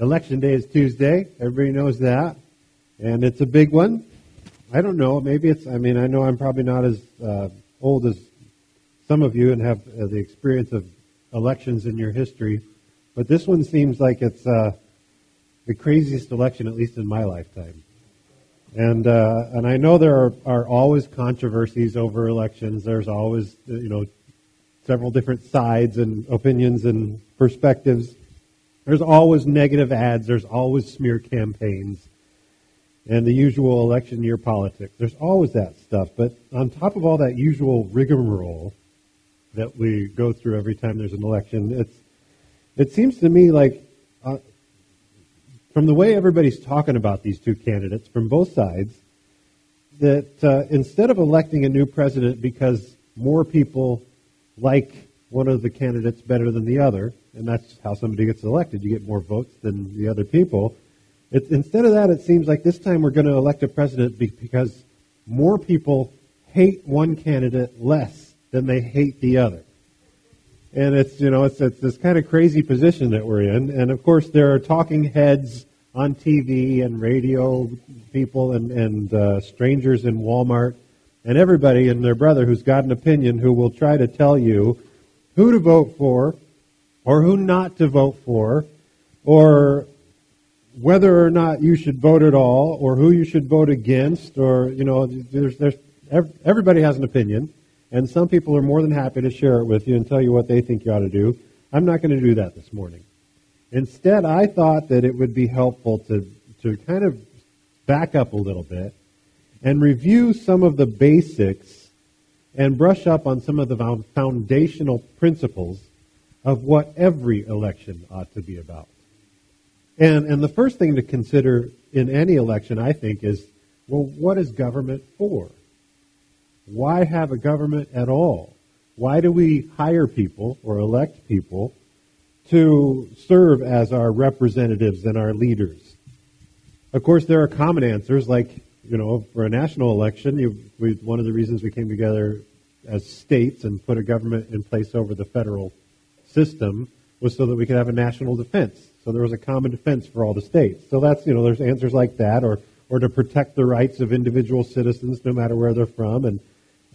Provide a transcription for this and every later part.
Election Day is Tuesday. Everybody knows that. And it's a big one. I don't know. Maybe it's, I mean, I know I'm probably not as old as some of you and have the experience of elections in your history. But this one seems like it's the craziest election, at least in my lifetime. And I know there are always controversies over elections. There's always, you know, several different sides and opinions and perspectives. There's always negative ads. There's always smear campaigns and the usual election year politics. There's always that stuff. But on top of all that usual rigmarole that we go through every time there's an election, it seems to me like from the way everybody's talking about these two candidates from both sides, that instead of electing a new president because more people like one of the candidates better than the other, and that's how somebody gets elected, you get more votes than the other people, instead of that, it seems like this time we're going to elect a president because more people hate one candidate less than they hate the other. And it's, you know, it's this kind of crazy position that we're in. And, of course, there are talking heads on TV and radio people and strangers in Walmart and everybody and their brother who's got an opinion who will try to tell you who to vote for or who not to vote for or whether or not you should vote at all or who you should vote against or, you know, there's everybody has an opinion. And some people are more than happy to share it with you and tell you what they think you ought to do. I'm not going to do that this morning. Instead, I thought that it would be helpful to kind of back up a little bit and review some of the basics and brush up on some of the foundational principles of what every election ought to be about. And the first thing to consider in any election, I think, is, well, what is government for? Why have a government at all? Why do we hire people or elect people to serve as our representatives and our leaders? Of course, there are common answers like, you know, for a national election, one of the reasons we came together as states and put a government in place over the federal system was so that we could have a national defense. So there was a common defense for all the states. So that's, you know, there's answers like that or to protect the rights of individual citizens no matter where they're from and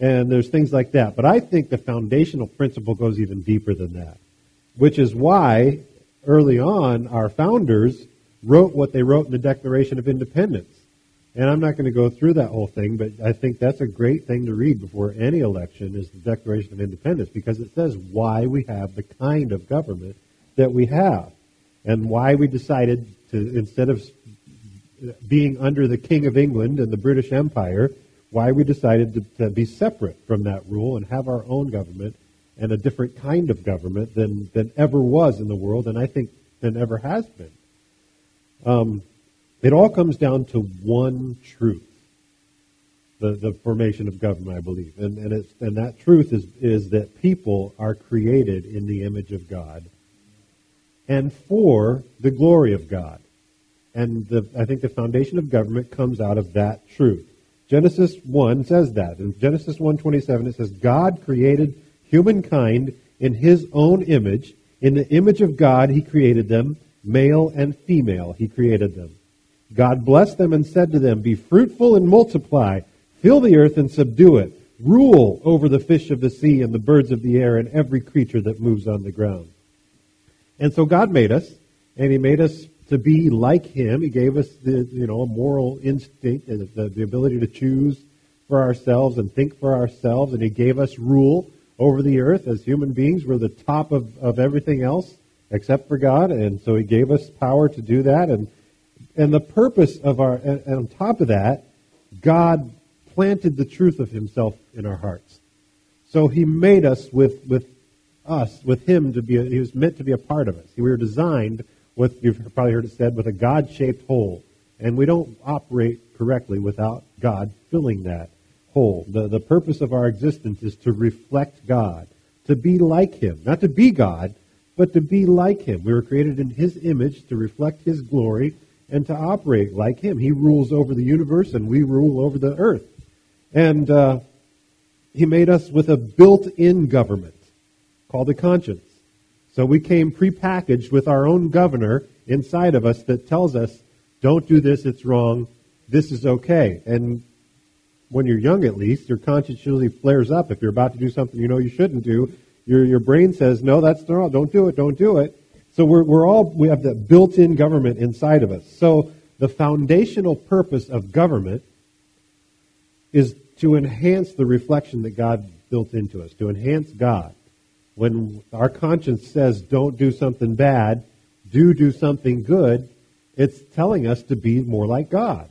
there's things like that. But I think the foundational principle goes even deeper than that, which is why early on our founders wrote what they wrote in the Declaration of Independence. And I'm not going to go through that whole thing, but I think that's a great thing to read before any election is the Declaration of Independence because it says why we have the kind of government that we have and why we decided to, instead of being under the King of England and the British Empire, why we decided to be separate from that rule and have our own government and a different kind of government than ever was in the world and I think than ever has been. It all comes down to one truth, the formation of government, I believe. And that truth is that people are created in the image of God and for the glory of God. And I think the foundation of government comes out of that truth. Genesis 1 says that. In Genesis 1:27, it says, God created humankind in his own image. In the image of God, he created them. Male and female, he created them. God blessed them and said to them, be fruitful and multiply. Fill the earth and subdue it. Rule over the fish of the sea and the birds of the air and every creature that moves on the ground. And so God made us, and he made us to be like him. He gave us the, you know, moral instinct, the ability to choose for ourselves and think for ourselves. And he gave us rule over the earth. As human beings, we're the top of everything else except for God. And so he gave us power to do that. And the purpose of and on top of that, God planted the truth of himself in our hearts. So he made us with him to be, he was meant to be a part of us. We were designed with, you've probably heard it said, with a God-shaped hole. And we don't operate correctly without God filling that hole. The purpose of our existence is to reflect God, to be like him. Not to be God, but to be like him. We were created in his image to reflect his glory and to operate like him. He rules over the universe and we rule over the earth. And he made us with a built-in government called a conscience. So we came prepackaged with our own governor inside of us that tells us, don't do this, it's wrong, this is okay. And when you're young, at least, your conscience usually flares up. If you're about to do something you know you shouldn't do, your brain says, no, that's wrong, don't do it, don't do it. So we have that built-in government inside of us. So the foundational purpose of government is to enhance the reflection that God built into us, to enhance God. When our conscience says don't do something bad, do something good, it's telling us to be more like God.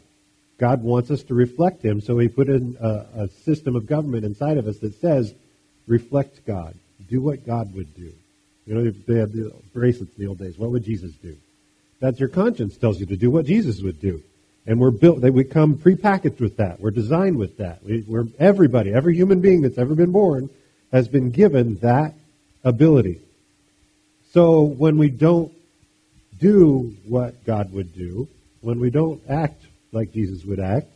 God wants us to reflect Him, so He put in a system of government inside of us that says, reflect God. Do what God would do. You know, they had the bracelets in the old days. What would Jesus do? That's your conscience tells you to do what Jesus would do. And we're built, we come prepackaged with that. We're designed with that. We're everybody, every human being that's ever been born has been given that ability. So when we don't do what God would do, when we don't act like Jesus would act,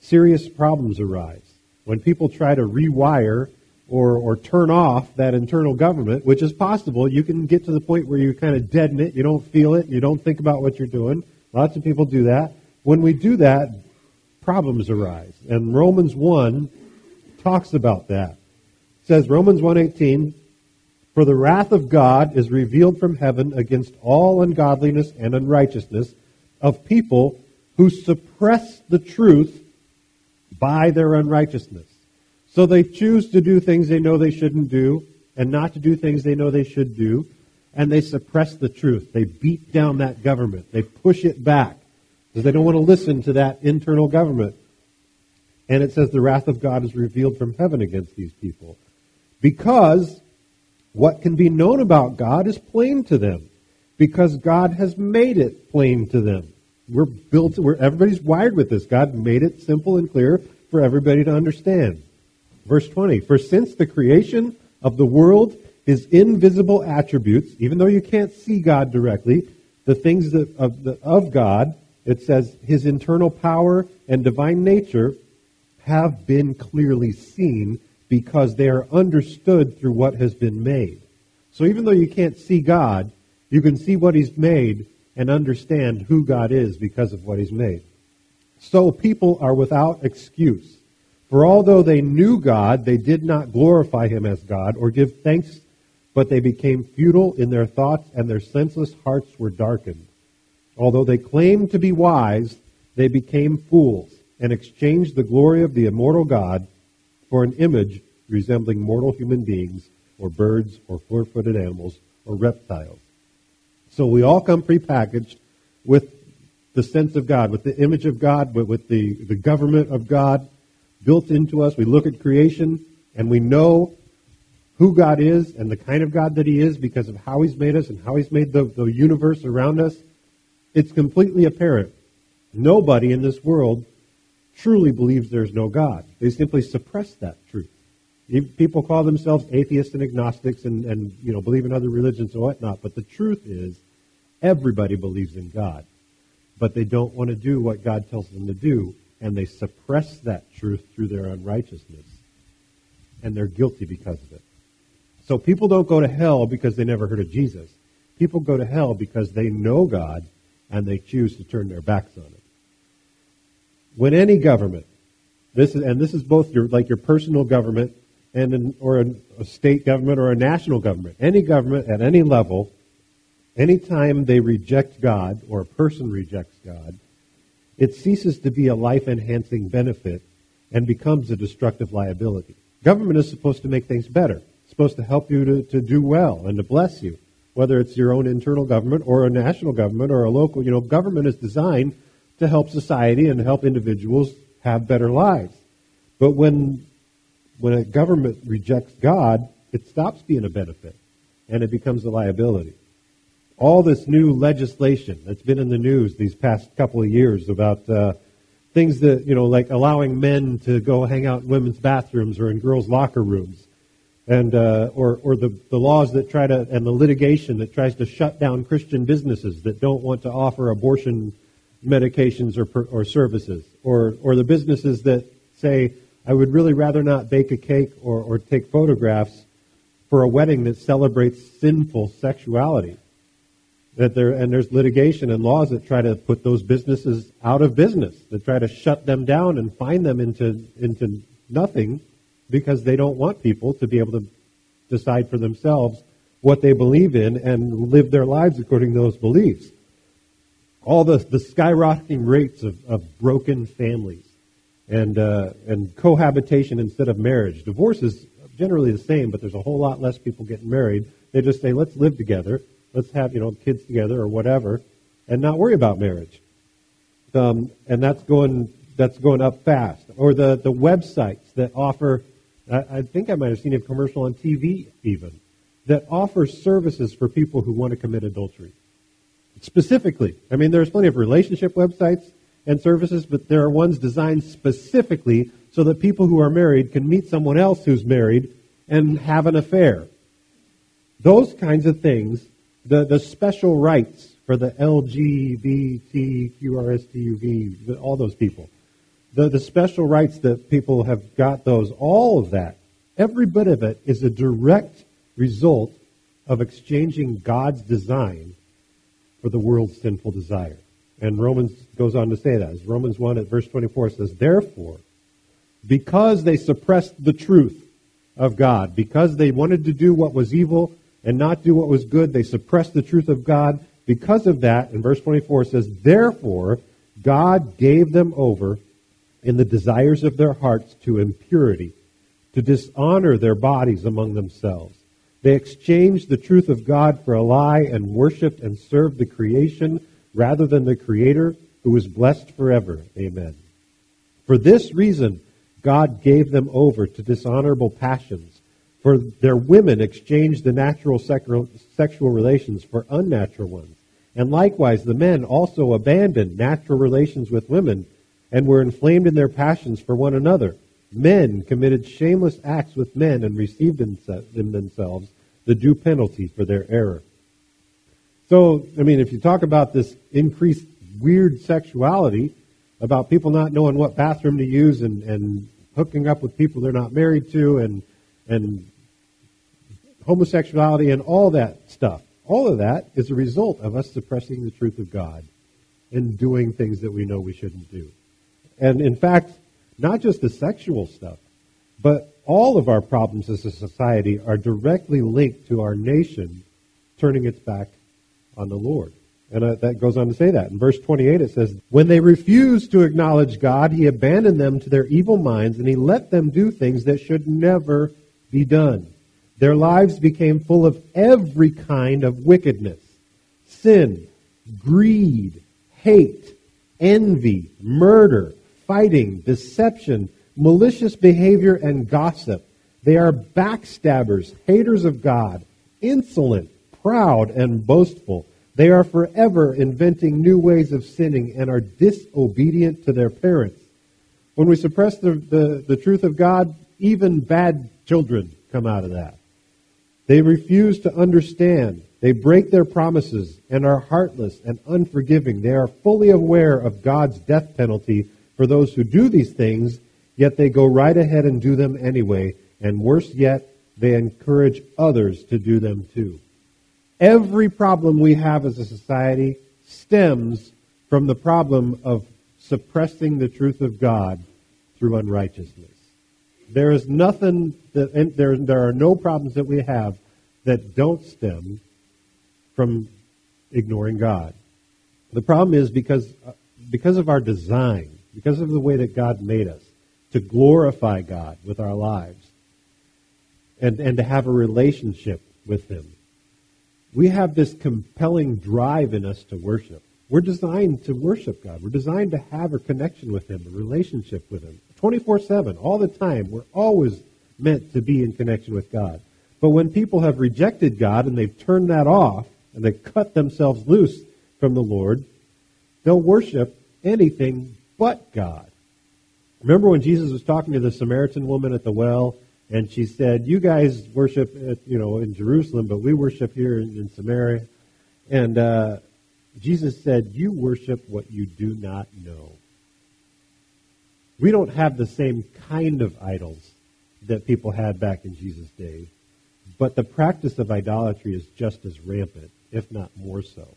serious problems arise. When people try to rewire or turn off that internal government, which is possible, you can get to the point where you kind of deaden it, you don't feel it, you don't think about what you're doing. Lots of people do that. When we do that, problems arise. And Romans 1 talks about that. It says, Romans 1:18, "For the wrath of God is revealed from heaven against all ungodliness and unrighteousness of people who suppress the truth by their unrighteousness." So they choose to do things they know they shouldn't do and not to do things they know they should do, and they suppress the truth. They beat down that government. They push it back, because they don't want to listen to that internal government. And it says the wrath of God is revealed from heaven against these people, because what can be known about God is plain to them, because God has made it plain to them. Everybody's wired with this. God made it simple and clear for everybody to understand. Verse 20, "For since the creation of the world, His invisible attributes," even though you can't see God directly, the things of God, it says, "His internal power and divine nature have been clearly seen, because they are understood through what has been made." So even though you can't see God, you can see what He's made and understand who God is because of what He's made. "So people are without excuse. For although they knew God, they did not glorify Him as God or give thanks, but they became futile in their thoughts, and their senseless hearts were darkened. Although they claimed to be wise, they became fools and exchanged the glory of the immortal God for an image resembling mortal human beings or birds or four-footed animals or reptiles." So we all come prepackaged with the sense of God, with the image of God, but with the government of God built into us. We look at creation and we know who God is and the kind of God that He is because of how He's made us and how He's made the universe around us. It's completely apparent. Nobody in this world truly believes there's no God. They simply suppress that truth. People call themselves atheists and agnostics and you know, believe in other religions and whatnot, but the truth is everybody believes in God, but they don't want to do what God tells them to do, and they suppress that truth through their unrighteousness, and they're guilty because of it. So people don't go to hell because they never heard of Jesus. People go to hell because they know God, and they choose to turn their backs on it. When any government, this is both your personal government and a state government or a national government, any government at any level, any time they reject God or a person rejects God, it ceases to be a life-enhancing benefit and becomes a destructive liability. Government is supposed to make things better. It's supposed to help you to do well and to bless you, whether it's your own internal government or a national government or a local. You know, government is designed to help society and help individuals have better lives. But when a government rejects God, it stops being a benefit and it becomes a liability. All this new legislation that's been in the news these past couple of years about things that, you know, like allowing men to go hang out in women's bathrooms or in girls' locker rooms, and or the laws that try to, and the litigation that tries to shut down Christian businesses that don't want to offer abortion medications or services, or the businesses that say, I would really rather not bake a cake or take photographs, for a wedding that celebrates sinful sexuality. There's litigation and laws that try to put those businesses out of business, that try to shut them down and fine them into nothing, because they don't want people to be able to decide for themselves what they believe in and live their lives according to those beliefs. All the skyrocketing rates of broken families and cohabitation instead of marriage. Divorce is generally the same, but there's a whole lot less people getting married. They just say, let's live together. Let's have, kids together or whatever, and not worry about marriage. And that's going up fast. Or the websites that offer, I think I might have seen a commercial on TV even, that offer services for people who want to commit adultery. Specifically. I mean, there's plenty of relationship websites and services, but there are ones designed specifically so that people who are married can meet someone else who's married and have an affair. Those kinds of things. The special rights for the LGBTQRSTUV, all those people. The special rights that people have got, those, all of that, every bit of it is a direct result of exchanging God's design for the world's sinful desire. And Romans goes on to say that. Romans 1 at verse 24 says, therefore, because they suppressed the truth of God, because they wanted to do what was evil and not do what was good, they suppressed the truth of God. Because of that, in verse 24 says, therefore, God gave them over in the desires of their hearts to impurity, to dishonor their bodies among themselves. They exchanged the truth of God for a lie and worshiped and served the creation rather than the Creator, who is blessed forever. Amen. For this reason, God gave them over to dishonorable passions. For their women exchanged the natural sexual relations for unnatural ones. And likewise, the men also abandoned natural relations with women and were inflamed in their passions for one another. Men committed shameless acts with men and received in themselves the due penalty for their error. So, if you talk about this increased weird sexuality, about people not knowing what bathroom to use and hooking up with people they're not married to and homosexuality and all that stuff. All of that is a result of us suppressing the truth of God and doing things that we know we shouldn't do. And in fact, not just the sexual stuff, but all of our problems as a society are directly linked to our nation turning its back on the Lord. And that goes on to say that. In verse 28 it says, when they refused to acknowledge God, he abandoned them to their evil minds, and he let them do things that should never be done. Their lives became full of every kind of wickedness, sin, greed, hate, envy, murder, fighting, deception, malicious behavior, and gossip. They are backstabbers, haters of God, insolent, proud, and boastful. They are forever inventing new ways of sinning and are disobedient to their parents. When we suppress the truth of God, even bad children come out of that. They refuse to understand. They break their promises and are heartless and unforgiving. They are fully aware of God's death penalty for those who do these things, yet they go right ahead and do them anyway. And worse yet, they encourage others to do them too. Every problem we have as a society stems from the problem of suppressing the truth of God through unrighteousness. There is nothing that, and there are no problems that we have that don't stem from ignoring God. The problem is because of our design, because of the way that God made us to glorify God with our lives and to have a relationship with him. We have this compelling drive in us to worship. We're designed to worship God. We're designed to have a connection with him, a relationship with him. 24/7, all the time, we're always meant to be in connection with God. But when people have rejected God and they've turned that off and they cut themselves loose from the Lord, they'll worship anything but God. Remember when Jesus was talking to the Samaritan woman at the well, and she said, you guys worship in Jerusalem, but we worship here in Samaria. And Jesus said, you worship what you do not know. We don't have the same kind of idols that people had back in Jesus' day, But the practice of idolatry is just as rampant, if not more so.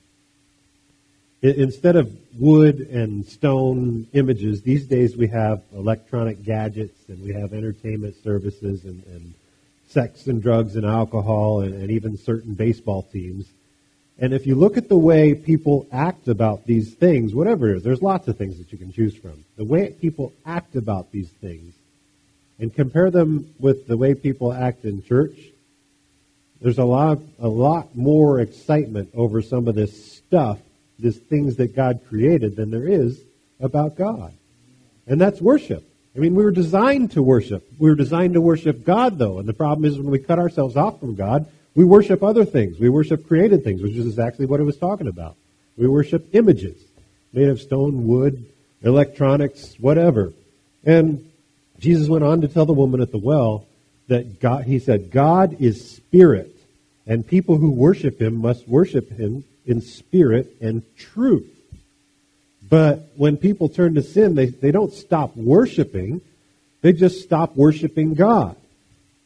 Instead of wood and stone images, these days we have electronic gadgets and we have entertainment services and sex and drugs and alcohol and even certain baseball teams. And if you look at the way people act about these things, whatever it is, there's lots of things that you can choose from. The way people act about these things and compare them with the way people act in church, there's a lot more excitement over some of this stuff, these things that God created, than there is about God. And that's worship. I mean, we were designed to worship. We were designed to worship God, though. And the problem is when we cut ourselves off from God, we worship other things. We worship created things, which is exactly what it was talking about. We worship images made of stone, wood, electronics, whatever. And Jesus went on to tell the woman at the well that God, he said, God is spirit, and people who worship him must worship him in spirit and truth. But when people turn to sin, they don't stop worshiping. They just stop worshiping God.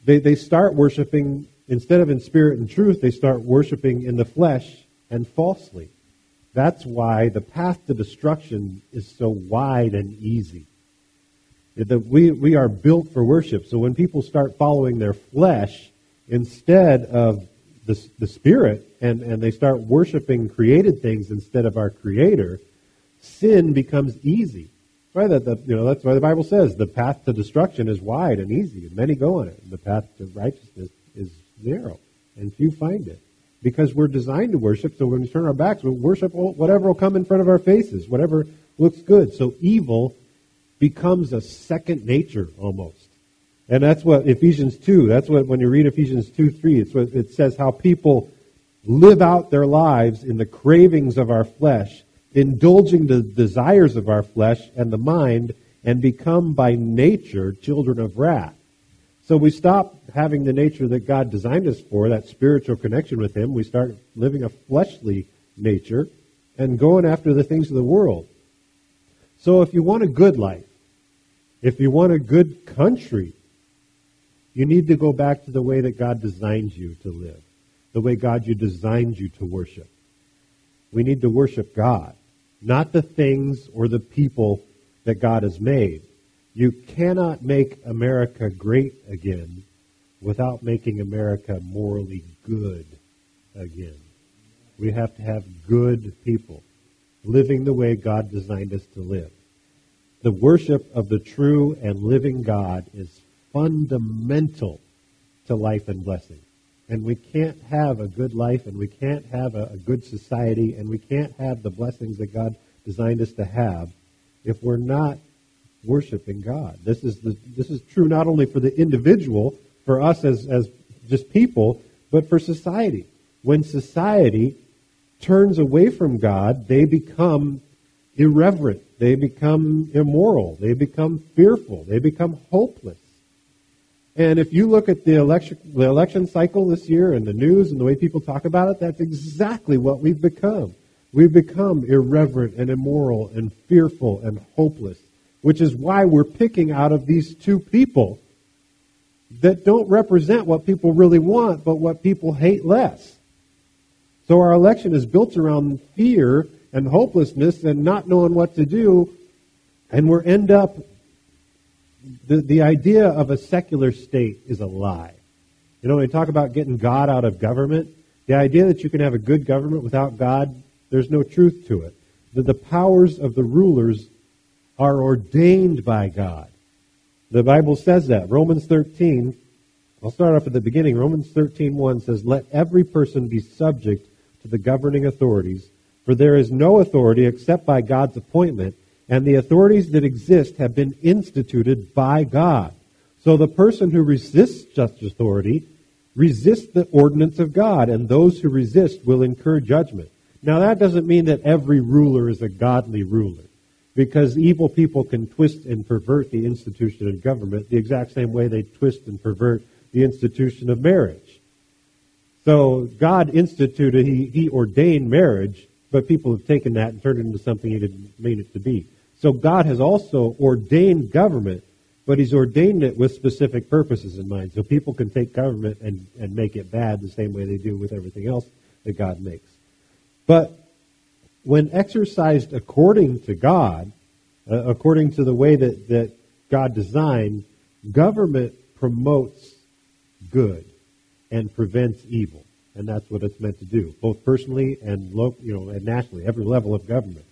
They start worshiping, instead of in spirit and truth, they start worshiping in the flesh and falsely. That's why the path to destruction is so wide and easy. We are built for worship. So when people start following their flesh instead of the spirit, and they start worshiping created things instead of our Creator, sin becomes easy. Right? That's why the Bible says the path to destruction is wide and easy, and many go on it. And the path to righteousness is narrow, and few find it. Because we're designed to worship, so when we turn our backs, we'll worship whatever will come in front of our faces, whatever looks good. So evil becomes a second nature almost. And that's what Ephesians 2, that's what when you read Ephesians 2:3, it's what it says, how people live out their lives in the cravings of our flesh, indulging the desires of our flesh and the mind, and become by nature children of wrath. So we stop having the nature that God designed us for, that spiritual connection with him. We start living a fleshly nature and going after the things of the world. So if you want a good life, if you want a good country, you need to go back to the way that God designed you to live, the way God you designed you to worship. We need to worship God, not the things or the people that God has made. You cannot make America great again without making America morally good again. We have to have good people living the way God designed us to live. The worship of the true and living God is fundamental to life and blessing. And we can't have a good life, and we can't have a good society, and we can't have the blessings that God designed us to have if we're not worshiping God. This is true not only for the individual, for us as just people, but for society. When society turns away from God, they become irreverent. They become immoral. They become fearful. They become hopeless. And if you look at the election cycle this year and the news and the way people talk about it, that's exactly what we've become. We've become irreverent and immoral and fearful and hopeless, which is why we're picking out of these two people that don't represent what people really want, but what people hate less. So our election is built around fear and hopelessness and not knowing what to do, and we end up, the idea of a secular state is a lie. You know, when we talk about getting God out of government, the idea that you can have a good government without God, there's no truth to it. The powers of the rulers are ordained by God. The Bible says that. Romans 13, I'll start off at the beginning. Romans 13:1 says, "Let every person be subject to the governing authorities, for there is no authority except by God's appointment, and the authorities that exist have been instituted by God." So the person who resists such authority resists the ordinance of God, and those who resist will incur judgment. Now that doesn't mean that every ruler is a godly ruler, because evil people can twist and pervert the institution of government the exact same way they twist and pervert the institution of marriage. So God instituted, he ordained marriage, but people have taken that and turned it into something he didn't mean it to be. So God has also ordained government, But he's ordained it with specific purposes in mind. So people can take government and make it bad the same way they do with everything else that God makes. But when exercised according to God, according to the way that God designed, government promotes good and prevents evil. And that's what it's meant to do, both personally and local, and nationally, every level of government.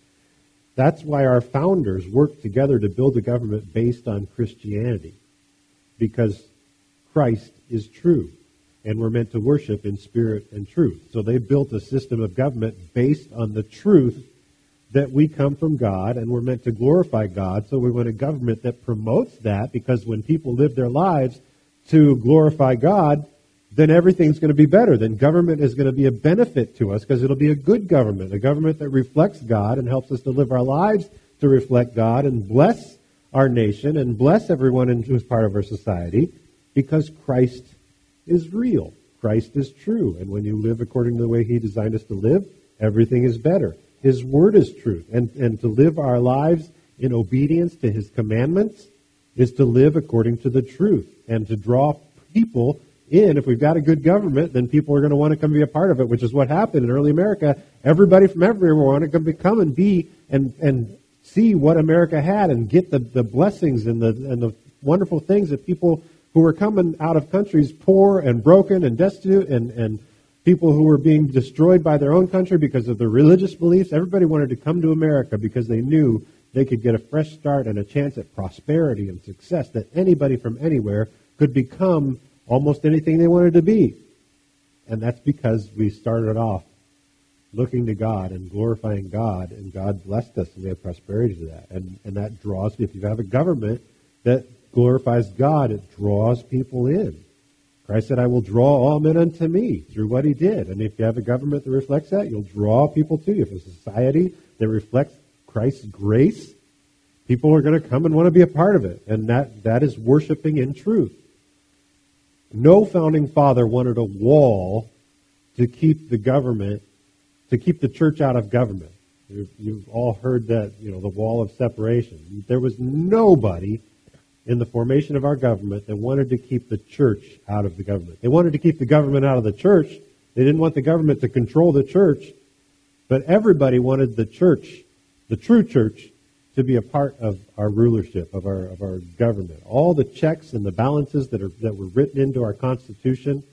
That's why our founders worked together to build a government based on Christianity, because Christ is true, and we're meant to worship in spirit and truth. So they built a system of government based on the truth that we come from God, and we're meant to glorify God. So we want a government that promotes that, because when people live their lives to glorify God, then everything's going to be better. Then government is going to be a benefit to us, because it'll be a good government, a government that reflects God and helps us to live our lives to reflect God and bless our nation and bless everyone who's part of our society, because Christ is real. Christ is true. And when you live according to the way He designed us to live, everything is better. His Word is truth. And to live our lives in obedience to His commandments is to live according to the truth and to draw people in. If we've got a good government, then people are going to want to come be a part of it, which is what happened in early America. Everybody from everywhere wanted to come and be and see what America had and get the blessings and the wonderful things that people who were coming out of countries poor and broken and destitute and people who were being destroyed by their own country because of their religious beliefs. Everybody wanted to come to America because they knew they could get a fresh start and a chance at prosperity and success, that anybody from anywhere could become almost anything they wanted to be. And that's because we started off looking to God and glorifying God, and God blessed us, and we have prosperity to that. And that draws, if you have a government that glorifies God, it draws people in. Christ said, I will draw all men unto me, through what He did. And if you have a government that reflects that, you'll draw people to you. If a society that reflects Christ's grace, people are going to come and want to be a part of it. And that is worshiping in truth. No founding father wanted a wall to keep the government, to keep the church out of government. You've all heard that, the wall of separation. There was nobody in the formation of our government that wanted to keep the church out of the government. They wanted to keep the government out of the church. They didn't want the government to control the church. But everybody wanted the church, the true church, to be a part of our rulership, of our government. All the checks and the balances that were written into our Constitution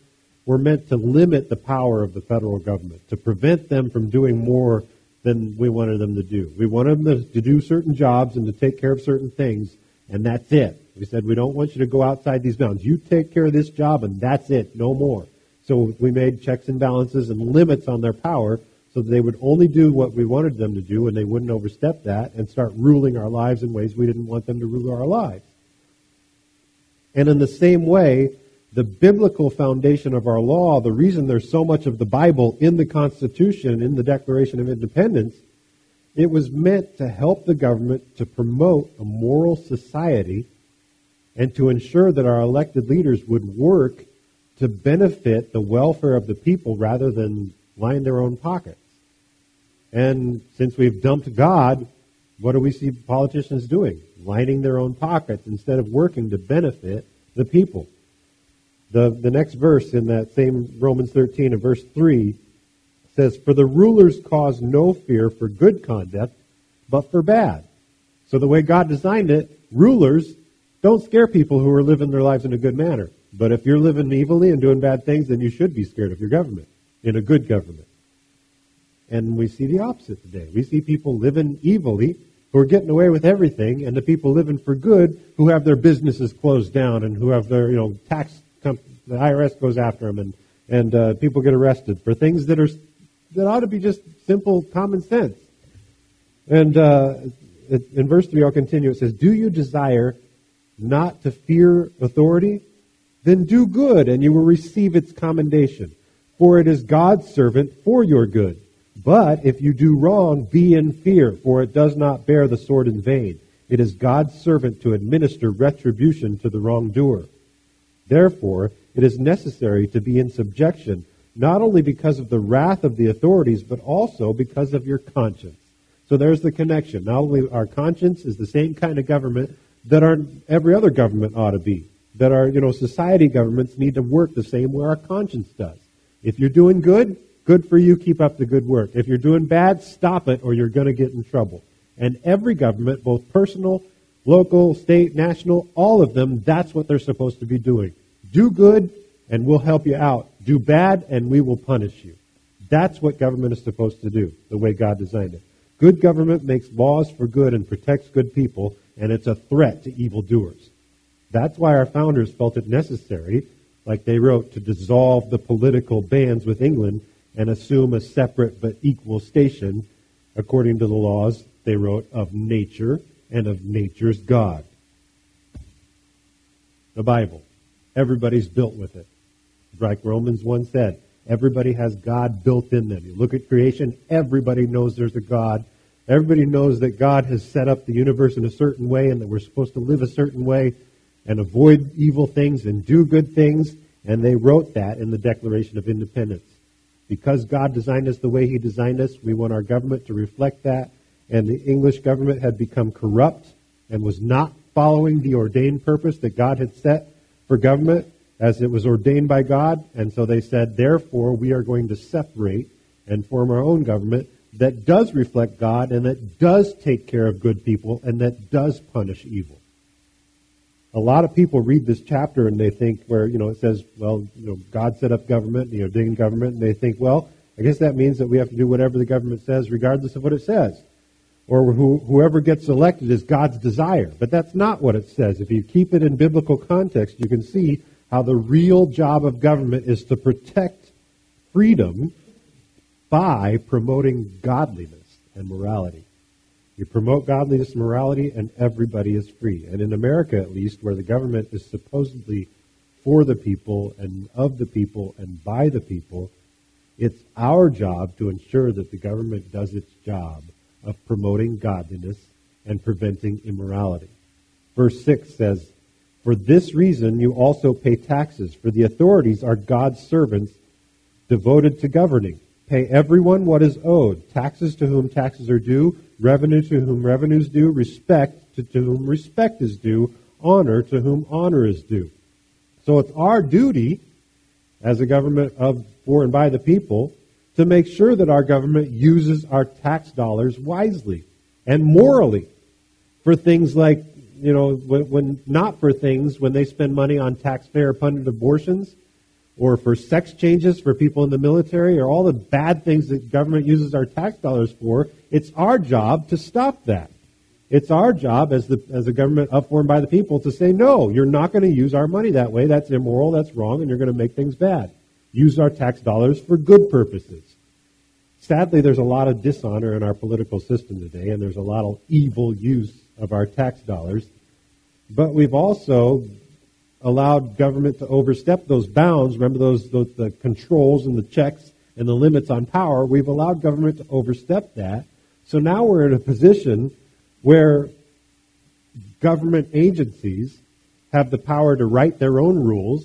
were meant to limit the power of the federal government, to prevent them from doing more than we wanted them to do. We wanted them to do certain jobs and to take care of certain things, and that's it. We said, we don't want you to go outside these bounds. You take care of this job, and that's it, no more. So we made checks and balances and limits on their power, so that they would only do what we wanted them to do, and they wouldn't overstep that and start ruling our lives in ways we didn't want them to rule our lives. And in the same way, the biblical foundation of our law, the reason there's so much of the Bible in the Constitution, in the Declaration of Independence, it was meant to help the government to promote a moral society and to ensure that our elected leaders would work to benefit the welfare of the people rather than line their own pockets. And since we've dumped God, what do we see politicians doing? Lining their own pockets instead of working to benefit the people. The next verse in that same Romans 13 and verse 3 says, for the rulers cause no fear for good conduct, but for bad. So the way God designed it, rulers don't scare people who are living their lives in a good manner. But if you're living evilly and doing bad things, then you should be scared of your government, in a good government. And we see the opposite today. We see people living evilly who are getting away with everything, and the people living for good who have their businesses closed down and who have their, the IRS goes after them, and people get arrested for things that ought to be just simple common sense. And in verse 3, I'll continue. It says, do you desire not to fear authority? Then do good, and you will receive its commendation. For it is God's servant for your good. But if you do wrong, be in fear, for it does not bear the sword in vain. It is God's servant to administer retribution to the wrongdoer. Therefore, it is necessary to be in subjection, not only because of the wrath of the authorities, but also because of your conscience. So there's the connection. Not only our conscience is the same kind of government that our every other government ought to be, that our society governments need to work the same way our conscience does. If you're doing good, good for you, keep up the good work. If you're doing bad, stop it or you're going to get in trouble. And every government, both personal, local, state, national, all of them, that's what they're supposed to be doing. Do good and we'll help you out. Do bad and we will punish you. That's what government is supposed to do, the way God designed it. Good government makes laws for good and protects good people, and it's a threat to evildoers. That's why our founders felt it necessary, like they wrote, to dissolve the political bands with England and assume a separate but equal station according to the laws, they wrote, of nature and of nature's God. The Bible. Everybody's built with it. Like Romans 1 said, everybody has God built in them. You look at creation, everybody knows there's a God. Everybody knows that God has set up the universe in a certain way and that we're supposed to live a certain way and avoid evil things and do good things. And they wrote that in the Declaration of Independence. Because God designed us the way He designed us, we want our government to reflect that. And the English government had become corrupt and was not following the ordained purpose that God had set for government as it was ordained by God. And so they said, therefore, we are going to separate and form our own government that does reflect God and that does take care of good people and that does punish evil. A lot of people read this chapter and they think where, it says, God set up government, the ordained government, and they think, well, I guess that means that we have to do whatever the government says regardless of what it says. Or whoever gets elected is God's desire. But that's not what it says. If you keep it in biblical context, you can see how the real job of government is to protect freedom by promoting godliness and morality. You promote godliness and morality and everybody is free. And in America, at least, where the government is supposedly for the people and of the people and by the people, it's our job to ensure that the government does its job of promoting godliness and preventing immorality. Verse 6 says, "For this reason you also pay taxes, for the authorities are God's servants devoted to governing. Pay everyone what is owed, taxes to whom taxes are due, revenue to whom revenue is due, respect to whom respect is due, honor to whom honor is due." So it's our duty as a government of, for, and by the people to make sure that our government uses our tax dollars wisely and morally for things like, when they spend money on taxpayer-funded abortions, or for sex changes for people in the military, or all the bad things that government uses our tax dollars for. It's our job to stop that. It's our job as a government of, for, and by the people to say, no, you're not going to use our money that way. That's immoral, that's wrong, and you're going to make things bad. Use our tax dollars for good purposes. Sadly, there's a lot of dishonor in our political system today, and there's a lot of evil use of our tax dollars. But we've also allowed government to overstep those bounds. Remember those the controls and the checks and the limits on power. We've allowed government to overstep that. So now we're in a position where government agencies have the power to write their own rules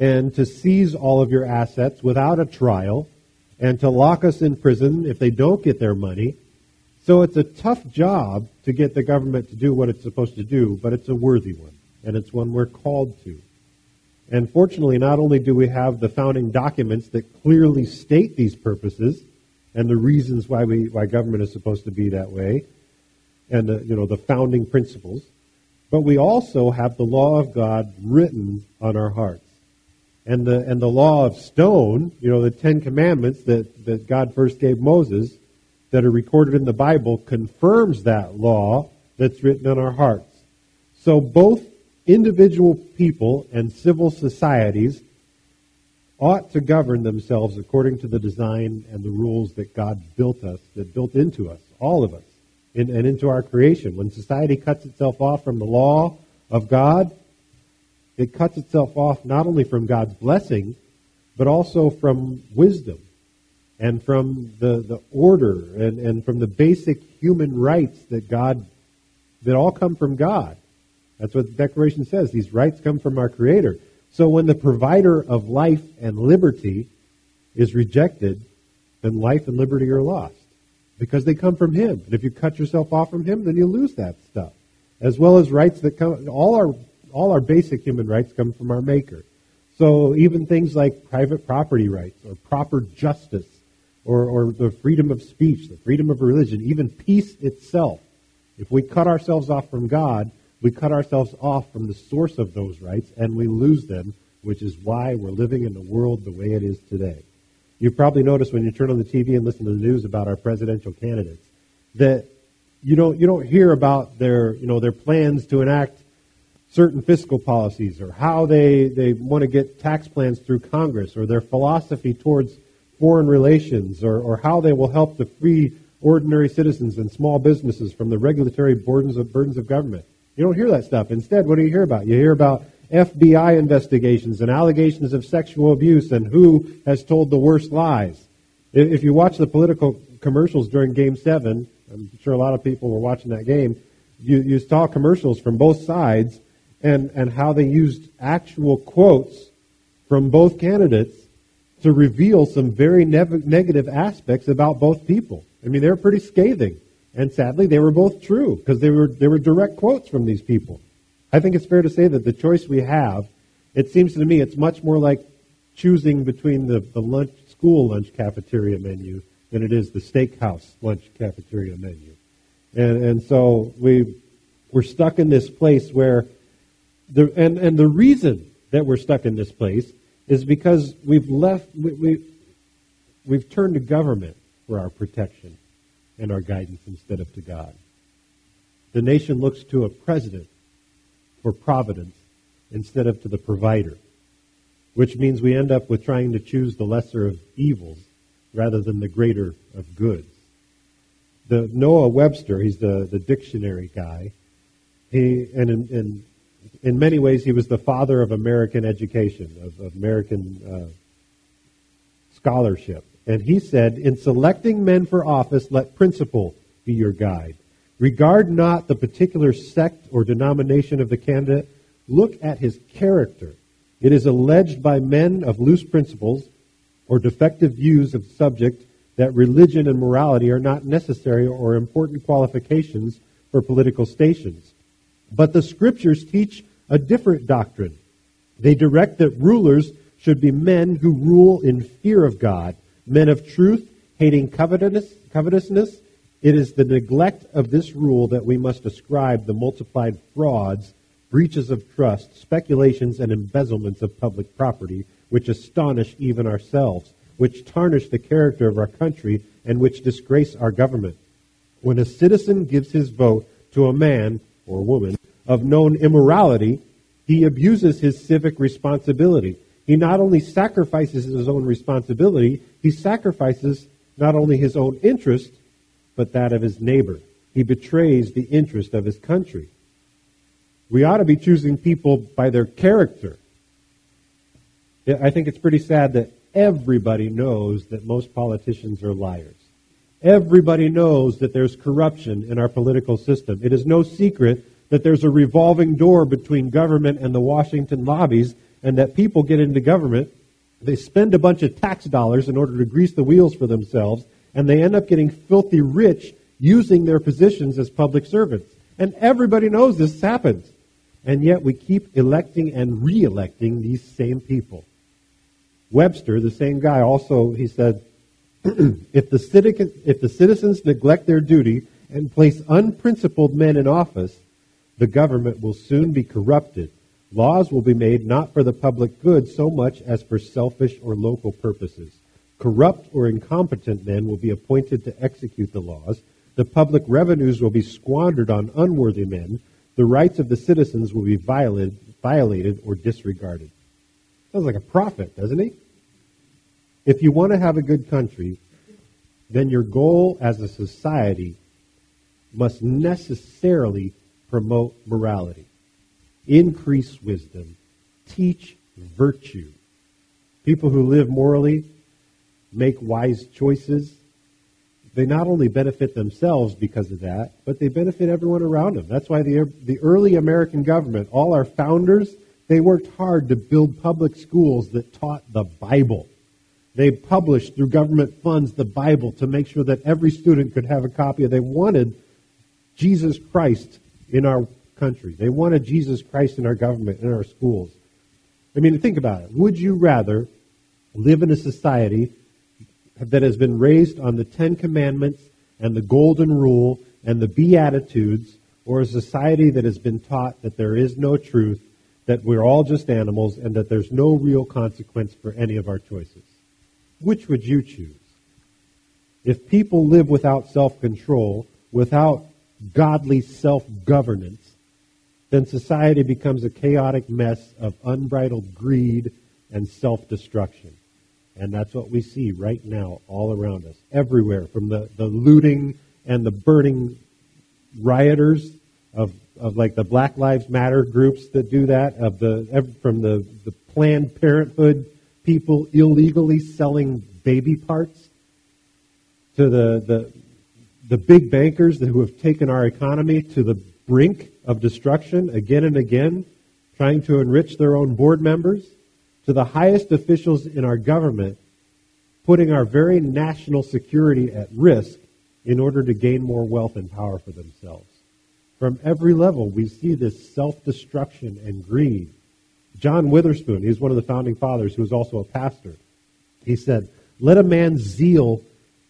and to seize all of your assets without a trial and to lock us in prison if they don't get their money. So it's a tough job to get the government to do what it's supposed to do, but it's a worthy one, and it's one we're called to. And fortunately, not only do we have the founding documents that clearly state these purposes and the reasons why government is supposed to be that way, and the founding principles, but we also have the law of God written on our hearts. And the law of stone, the Ten Commandments that God first gave Moses, that are recorded in the Bible, confirms that law that's written on our hearts. So both individual people and civil societies ought to govern themselves according to the design and the rules that God built into us, all of us, and into our creation. When society cuts itself off from the law of God, it cuts itself off not only from God's blessing, but also from wisdom, and from the order and from the basic human rights that all come from God. That's what the Declaration says. These rights come from our Creator. So when the provider of life and liberty is rejected, then life and liberty are lost because they come from Him. And if you cut yourself off from Him, then you lose that stuff. as well as rights that come, all our basic human rights come from our Maker. So even things like private property rights or proper justice or the freedom of speech, the freedom of religion, even peace itself. If we cut ourselves off from God, we cut ourselves off from the source of those rights and we lose them, which is why we're living in the world the way it is today. You've probably noticed when you turn on the TV and listen to the news about our presidential candidates that you don't hear about their plans to enact certain fiscal policies or how they want to get tax plans through Congress or their philosophy towards foreign relations or how they will help the free ordinary citizens and small businesses from the regulatory burdens of government. You don't hear that stuff. Instead, what do you hear about? You hear about FBI investigations and allegations of sexual abuse and who has told the worst lies. If you watch the political commercials during Game 7, I'm sure a lot of people were watching that game, you saw commercials from both sides and how they used actual quotes from both candidates to reveal some very negative aspects about both people. I mean, they were pretty scathing. And sadly, they were both true because they were direct quotes from these people. I think it's fair to say that the choice we have, it seems to me it's much more like choosing between the school lunch cafeteria menu than it is the steakhouse lunch cafeteria menu. And so we're stuck in this place where, the reason that we're stuck in this place is because we've turned to government for our protection and our guidance instead of to God. The nation looks to a president for providence instead of to the provider, which means we end up with trying to choose the lesser of evils rather than the greater of goods. The Noah Webster, he's the dictionary guy, in many ways he was the father of American education, of American scholarship. And he said, "In selecting men for office, let principle be your guide. Regard not the particular sect or denomination of the candidate. Look at his character. It is alleged by men of loose principles or defective views of the subject that religion and morality are not necessary or important qualifications for political stations. But the scriptures teach a different doctrine. They direct that rulers should be men who rule in fear of God, men of truth, hating covetousness. It is the neglect of this rule that we must ascribe the multiplied frauds, breaches of trust, speculations, and embezzlements of public property, which astonish even ourselves, which tarnish the character of our country, and which disgrace our government. When a citizen gives his vote to a man or woman of known immorality, he abuses his civic responsibility. He not only sacrifices his own responsibility, he sacrifices not only his own interest, but that of his neighbor. He betrays the interest of his country." We ought to be choosing people by their character. I think it's pretty sad that everybody knows that most politicians are liars. Everybody knows that there's corruption in our political system. It is no secret that there's a revolving door between government and the Washington lobbies, and that people get into government, they spend a bunch of tax dollars in order to grease the wheels for themselves, and they end up getting filthy rich using their positions as public servants. And everybody knows this happens. And yet we keep electing and re-electing these same people. Webster, the same guy, also, he said, if the citizens neglect their duty and place unprincipled men in office, the government will soon be corrupted. Laws will be made not for the public good so much as for selfish or local purposes. Corrupt or incompetent men will be appointed to execute the laws. The public revenues will be squandered on unworthy men. The rights of the citizens will be violated or disregarded. Sounds like a prophet, doesn't he? If you want to have a good country, then your goal as a society must necessarily promote morality, increase wisdom, teach virtue. People who live morally make wise choices. They not only benefit themselves because of that, but they benefit everyone around them. That's why the early American government, all our founders, they worked hard to build public schools that taught the Bible. They published through government funds the Bible to make sure that every student could have a copy of. They wanted Jesus Christ in our country. They wanted Jesus Christ in our government, in our schools. I mean, think about it. Would you rather live in a society that has been raised on the Ten Commandments and the Golden Rule and the Beatitudes, or a society that has been taught that there is no truth, that we're all just animals, and that there's no real consequence for any of our choices? Which would you choose? If people live without self-control, without godly self-governance, then society becomes a chaotic mess of unbridled greed and self-destruction. And that's what we see right now all around us, everywhere, from the looting and the burning rioters of like the Black Lives Matter groups that do that, from the Planned Parenthood people illegally selling baby parts, to the big bankers who have taken our economy to the brink of destruction again and again, trying to enrich their own board members, to the highest officials in our government putting our very national security at risk in order to gain more wealth and power for themselves. From every level, we see this self-destruction and greed. John Witherspoon, he's one of the founding fathers who was also a pastor. He said, "Let a man's zeal,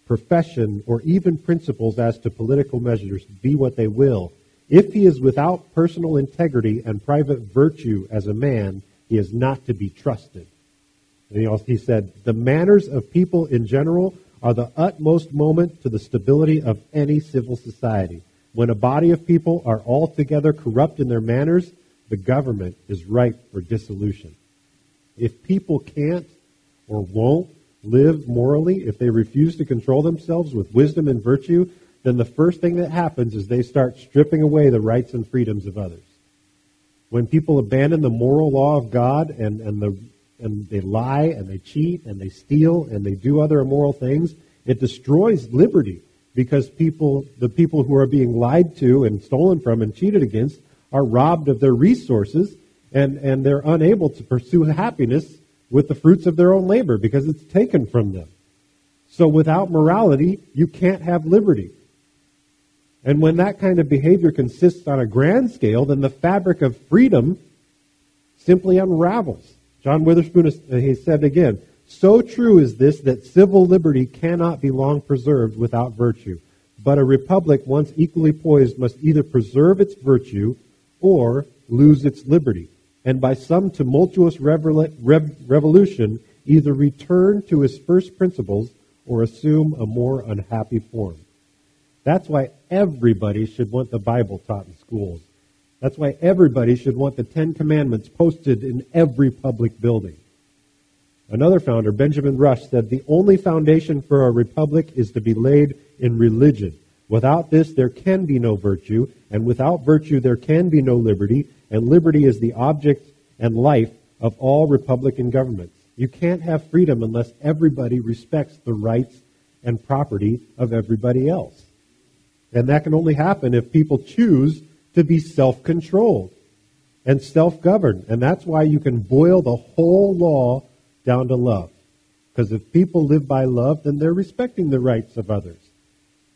profession, or even principles as to political measures be what they will. If he is without personal integrity and private virtue as a man, he is not to be trusted." And he said, "The manners of people in general are the utmost moment to the stability of any civil society. When a body of people are altogether corrupt in their manners, the government is ripe for dissolution." If people can't or won't live morally, if they refuse to control themselves with wisdom and virtue, then the first thing that happens is they start stripping away the rights and freedoms of others. When people abandon the moral law of God and they lie and they cheat and they steal and they do other immoral things, it destroys liberty, because the people who are being lied to and stolen from and cheated against are robbed of their resources, and they're unable to pursue happiness with the fruits of their own labor because it's taken from them. So without morality, you can't have liberty. And when that kind of behavior consists on a grand scale, then the fabric of freedom simply unravels. John Witherspoon, he said again, "So true is this that civil liberty cannot be long preserved without virtue. But a republic once equally poised must either preserve its virtue or lose its liberty, and by some tumultuous revolution either return to its first principles or assume a more unhappy form." That's why everybody should want the Bible taught in schools. That's why everybody should want the Ten Commandments posted in every public building. Another founder, Benjamin Rush, said, "The only foundation for a republic is to be laid in religion. Without this, there can be no virtue, and without virtue, there can be no liberty, and liberty is the object and life of all republican governments. You can't have freedom unless everybody respects the rights and property of everybody else. And that can only happen if people choose to be self-controlled and self-governed. And that's why you can boil the whole law down to love. Because if people live by love, then they're respecting the rights of others.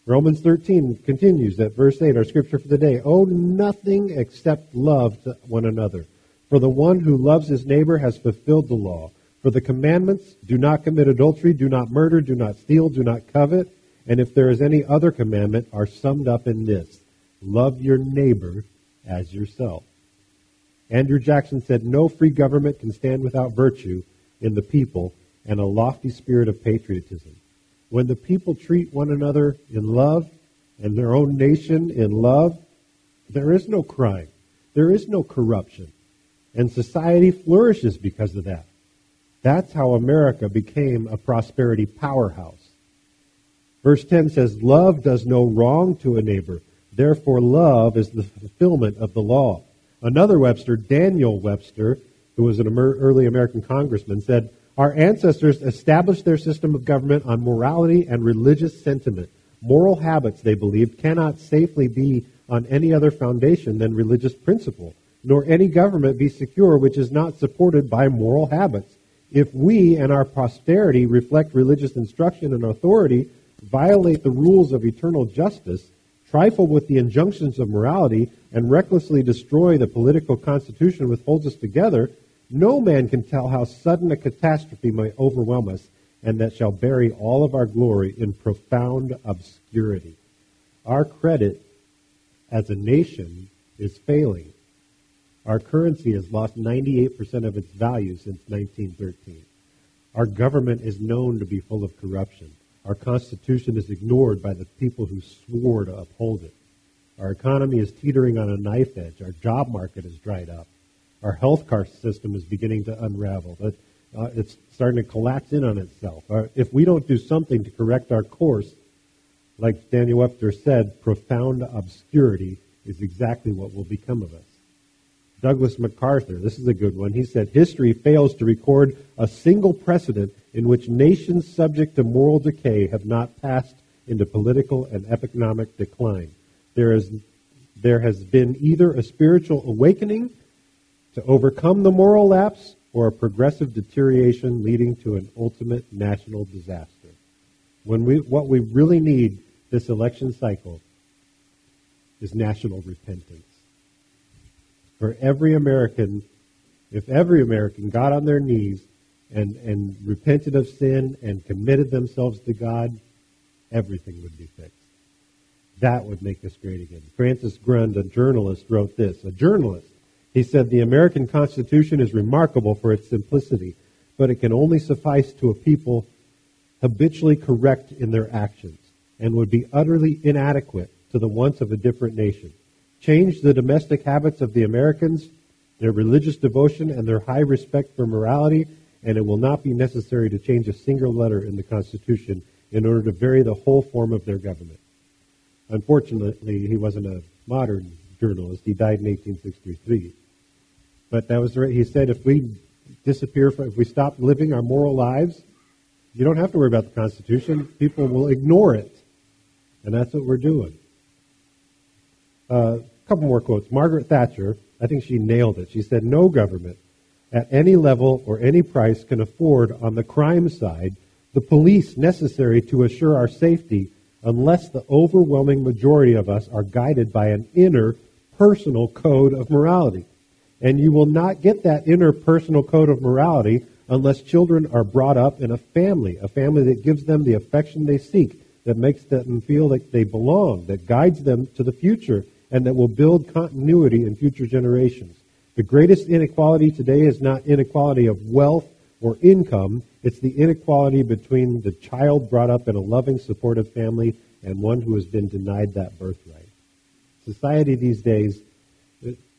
Romans 13 continues at verse 8, our scripture for the day. "Owe nothing except love to one another. For the one who loves his neighbor has fulfilled the law. For the commandments, do not commit adultery, do not murder, do not steal, do not covet, and if there is any other commandment, are summed up in this: love your neighbor as yourself." Andrew Jackson said, "No free government can stand without virtue in the people and a lofty spirit of patriotism. When the people treat one another in love and their own nation in love, there is no crime. There is no corruption. And society flourishes because of that." That's how America became a prosperity powerhouse. Verse 10 says, "Love does no wrong to a neighbor. Therefore, love is the fulfillment of the law." Another Webster, Daniel Webster, who was an early American congressman, said, "Our ancestors established their system of government on morality and religious sentiment. Moral habits, they believed, cannot safely be on any other foundation than religious principle, nor any government be secure which is not supported by moral habits. If we and our posterity reflect religious instruction and authority, violate the rules of eternal justice, trifle with the injunctions of morality, and recklessly destroy the political constitution which holds us together, no man can tell how sudden a catastrophe might overwhelm us, and that shall bury all of our glory in profound obscurity. Our credit as a nation is failing. Our currency has lost 98% of its value since 1913. Our government is known to be full of corruption. Our Constitution is ignored by the people who swore to uphold it. Our economy is teetering on a knife edge. Our job market is dried up. Our health care system is beginning to unravel. It's starting to collapse in on itself. If we don't do something to correct our course, like Daniel Webster said, profound obscurity is exactly what will become of us. Douglas MacArthur, this is a good one, he said, history fails to record a single precedent in which nations subject to moral decay have not passed into political and economic decline. There has been either a spiritual awakening to overcome the moral lapse or a progressive deterioration leading to an ultimate national disaster. What we really need this election cycle is national repentance. For every American, if every American got on their knees and repented of sin and committed themselves to God, everything would be fixed. That would make us great again. Francis Grund, a journalist, wrote this. A journalist. He said, the American Constitution is remarkable for its simplicity, but it can only suffice to a people habitually correct in their actions and would be utterly inadequate to the wants of a different nation. Change the domestic habits of the Americans, their religious devotion, and their high respect for morality, and it will not be necessary to change a single letter in the Constitution in order to vary the whole form of their government. Unfortunately, he wasn't a modern journalist. He died in 1863. But that was right. He said, if we stop living our moral lives, you don't have to worry about the Constitution. People will ignore it. And that's what we're doing. A couple more quotes. Margaret Thatcher, I think she nailed it. She said, no government at any level or any price can afford, on the crime side, the police necessary to assure our safety unless the overwhelming majority of us are guided by an inner personal code of morality. And you will not get that inner personal code of morality unless children are brought up in a family that gives them the affection they seek, that makes them feel like they belong, that guides them to the future, and that will build continuity in future generations. The greatest inequality today is not inequality of wealth or income. It's the inequality between the child brought up in a loving, supportive family and one who has been denied that birthright. Society these days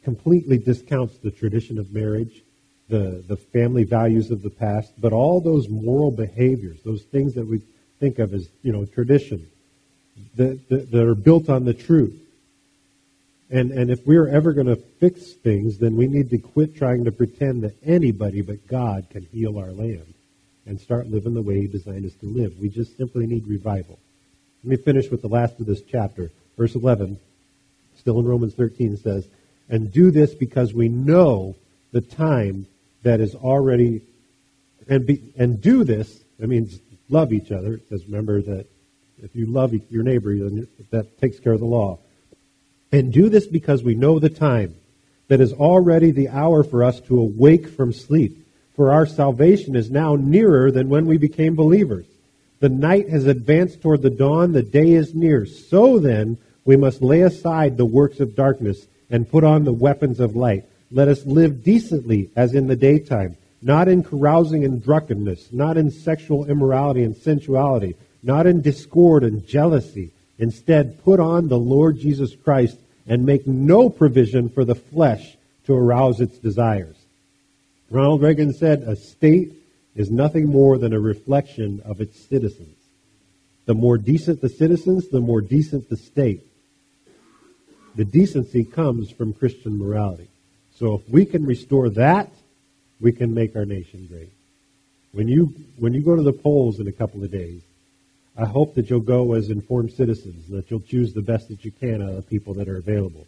completely discounts the tradition of marriage, the family values of the past, but all those moral behaviors, those things that we think of as, tradition, that are built on the truth. And if we're ever going to fix things, then we need to quit trying to pretend that anybody but God can heal our land and start living the way He designed us to live. We just simply need revival. Let me finish with the last of this chapter. Verse 11, still in Romans 13, says, and do this because we know the time that is already... And do this, that means love each other. It says, remember that if you love your neighbor, then that takes care of the law. And do this because we know the time, that is already the hour for us to awake from sleep. For our salvation is now nearer than when we became believers. The night has advanced toward the dawn, the day is near. So then, we must lay aside the works of darkness and put on the weapons of light. Let us live decently as in the daytime, not in carousing and drunkenness, not in sexual immorality and sensuality, not in discord and jealousy. Instead, put on the Lord Jesus Christ and make no provision for the flesh to arouse its desires. Ronald Reagan said, a state is nothing more than a reflection of its citizens. The more decent the citizens, the more decent the state. The decency comes from Christian morality. So if we can restore that, we can make our nation great. When you go to the polls in a couple of days, I hope that you'll go as informed citizens, that you'll choose the best that you can out of the people that are available.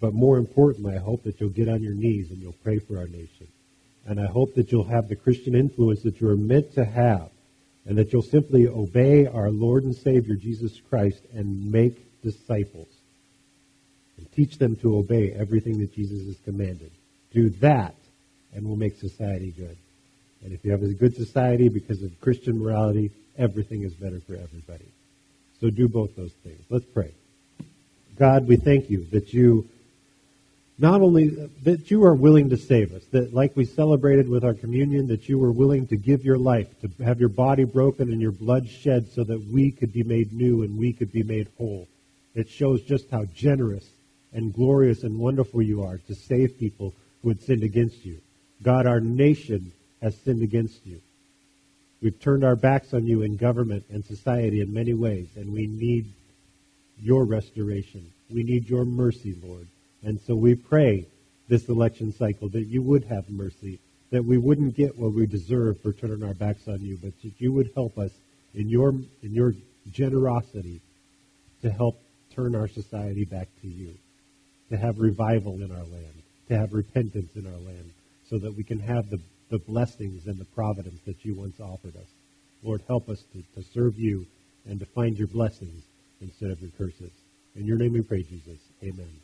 But more importantly, I hope that you'll get on your knees and you'll pray for our nation. And I hope that you'll have the Christian influence that you are meant to have, and that you'll simply obey our Lord and Savior, Jesus Christ, and make disciples and teach them to obey everything that Jesus has commanded. Do that, and we'll make society good. And if you have a good society because of Christian morality, everything is better for everybody. So do both those things. Let's pray. God, we thank you that you, not only that you are willing to save us, that like we celebrated with our communion, that you were willing to give your life, to have your body broken and your blood shed so that we could be made new and we could be made whole. It shows just how generous and glorious and wonderful you are to save people who had sinned against you. God, our nation has sinned against you. We've turned our backs on you in government and society in many ways, and we need your restoration. We need your mercy, Lord. And so we pray this election cycle that you would have mercy, that we wouldn't get what we deserve for turning our backs on you, but that you would help us in your generosity to help turn our society back to you, to have revival in our land, to have repentance in our land, so that we can have the blessings and the providence that you once offered us. Lord, help us to serve you and to find your blessings instead of your curses. In your name we pray, Jesus. Amen.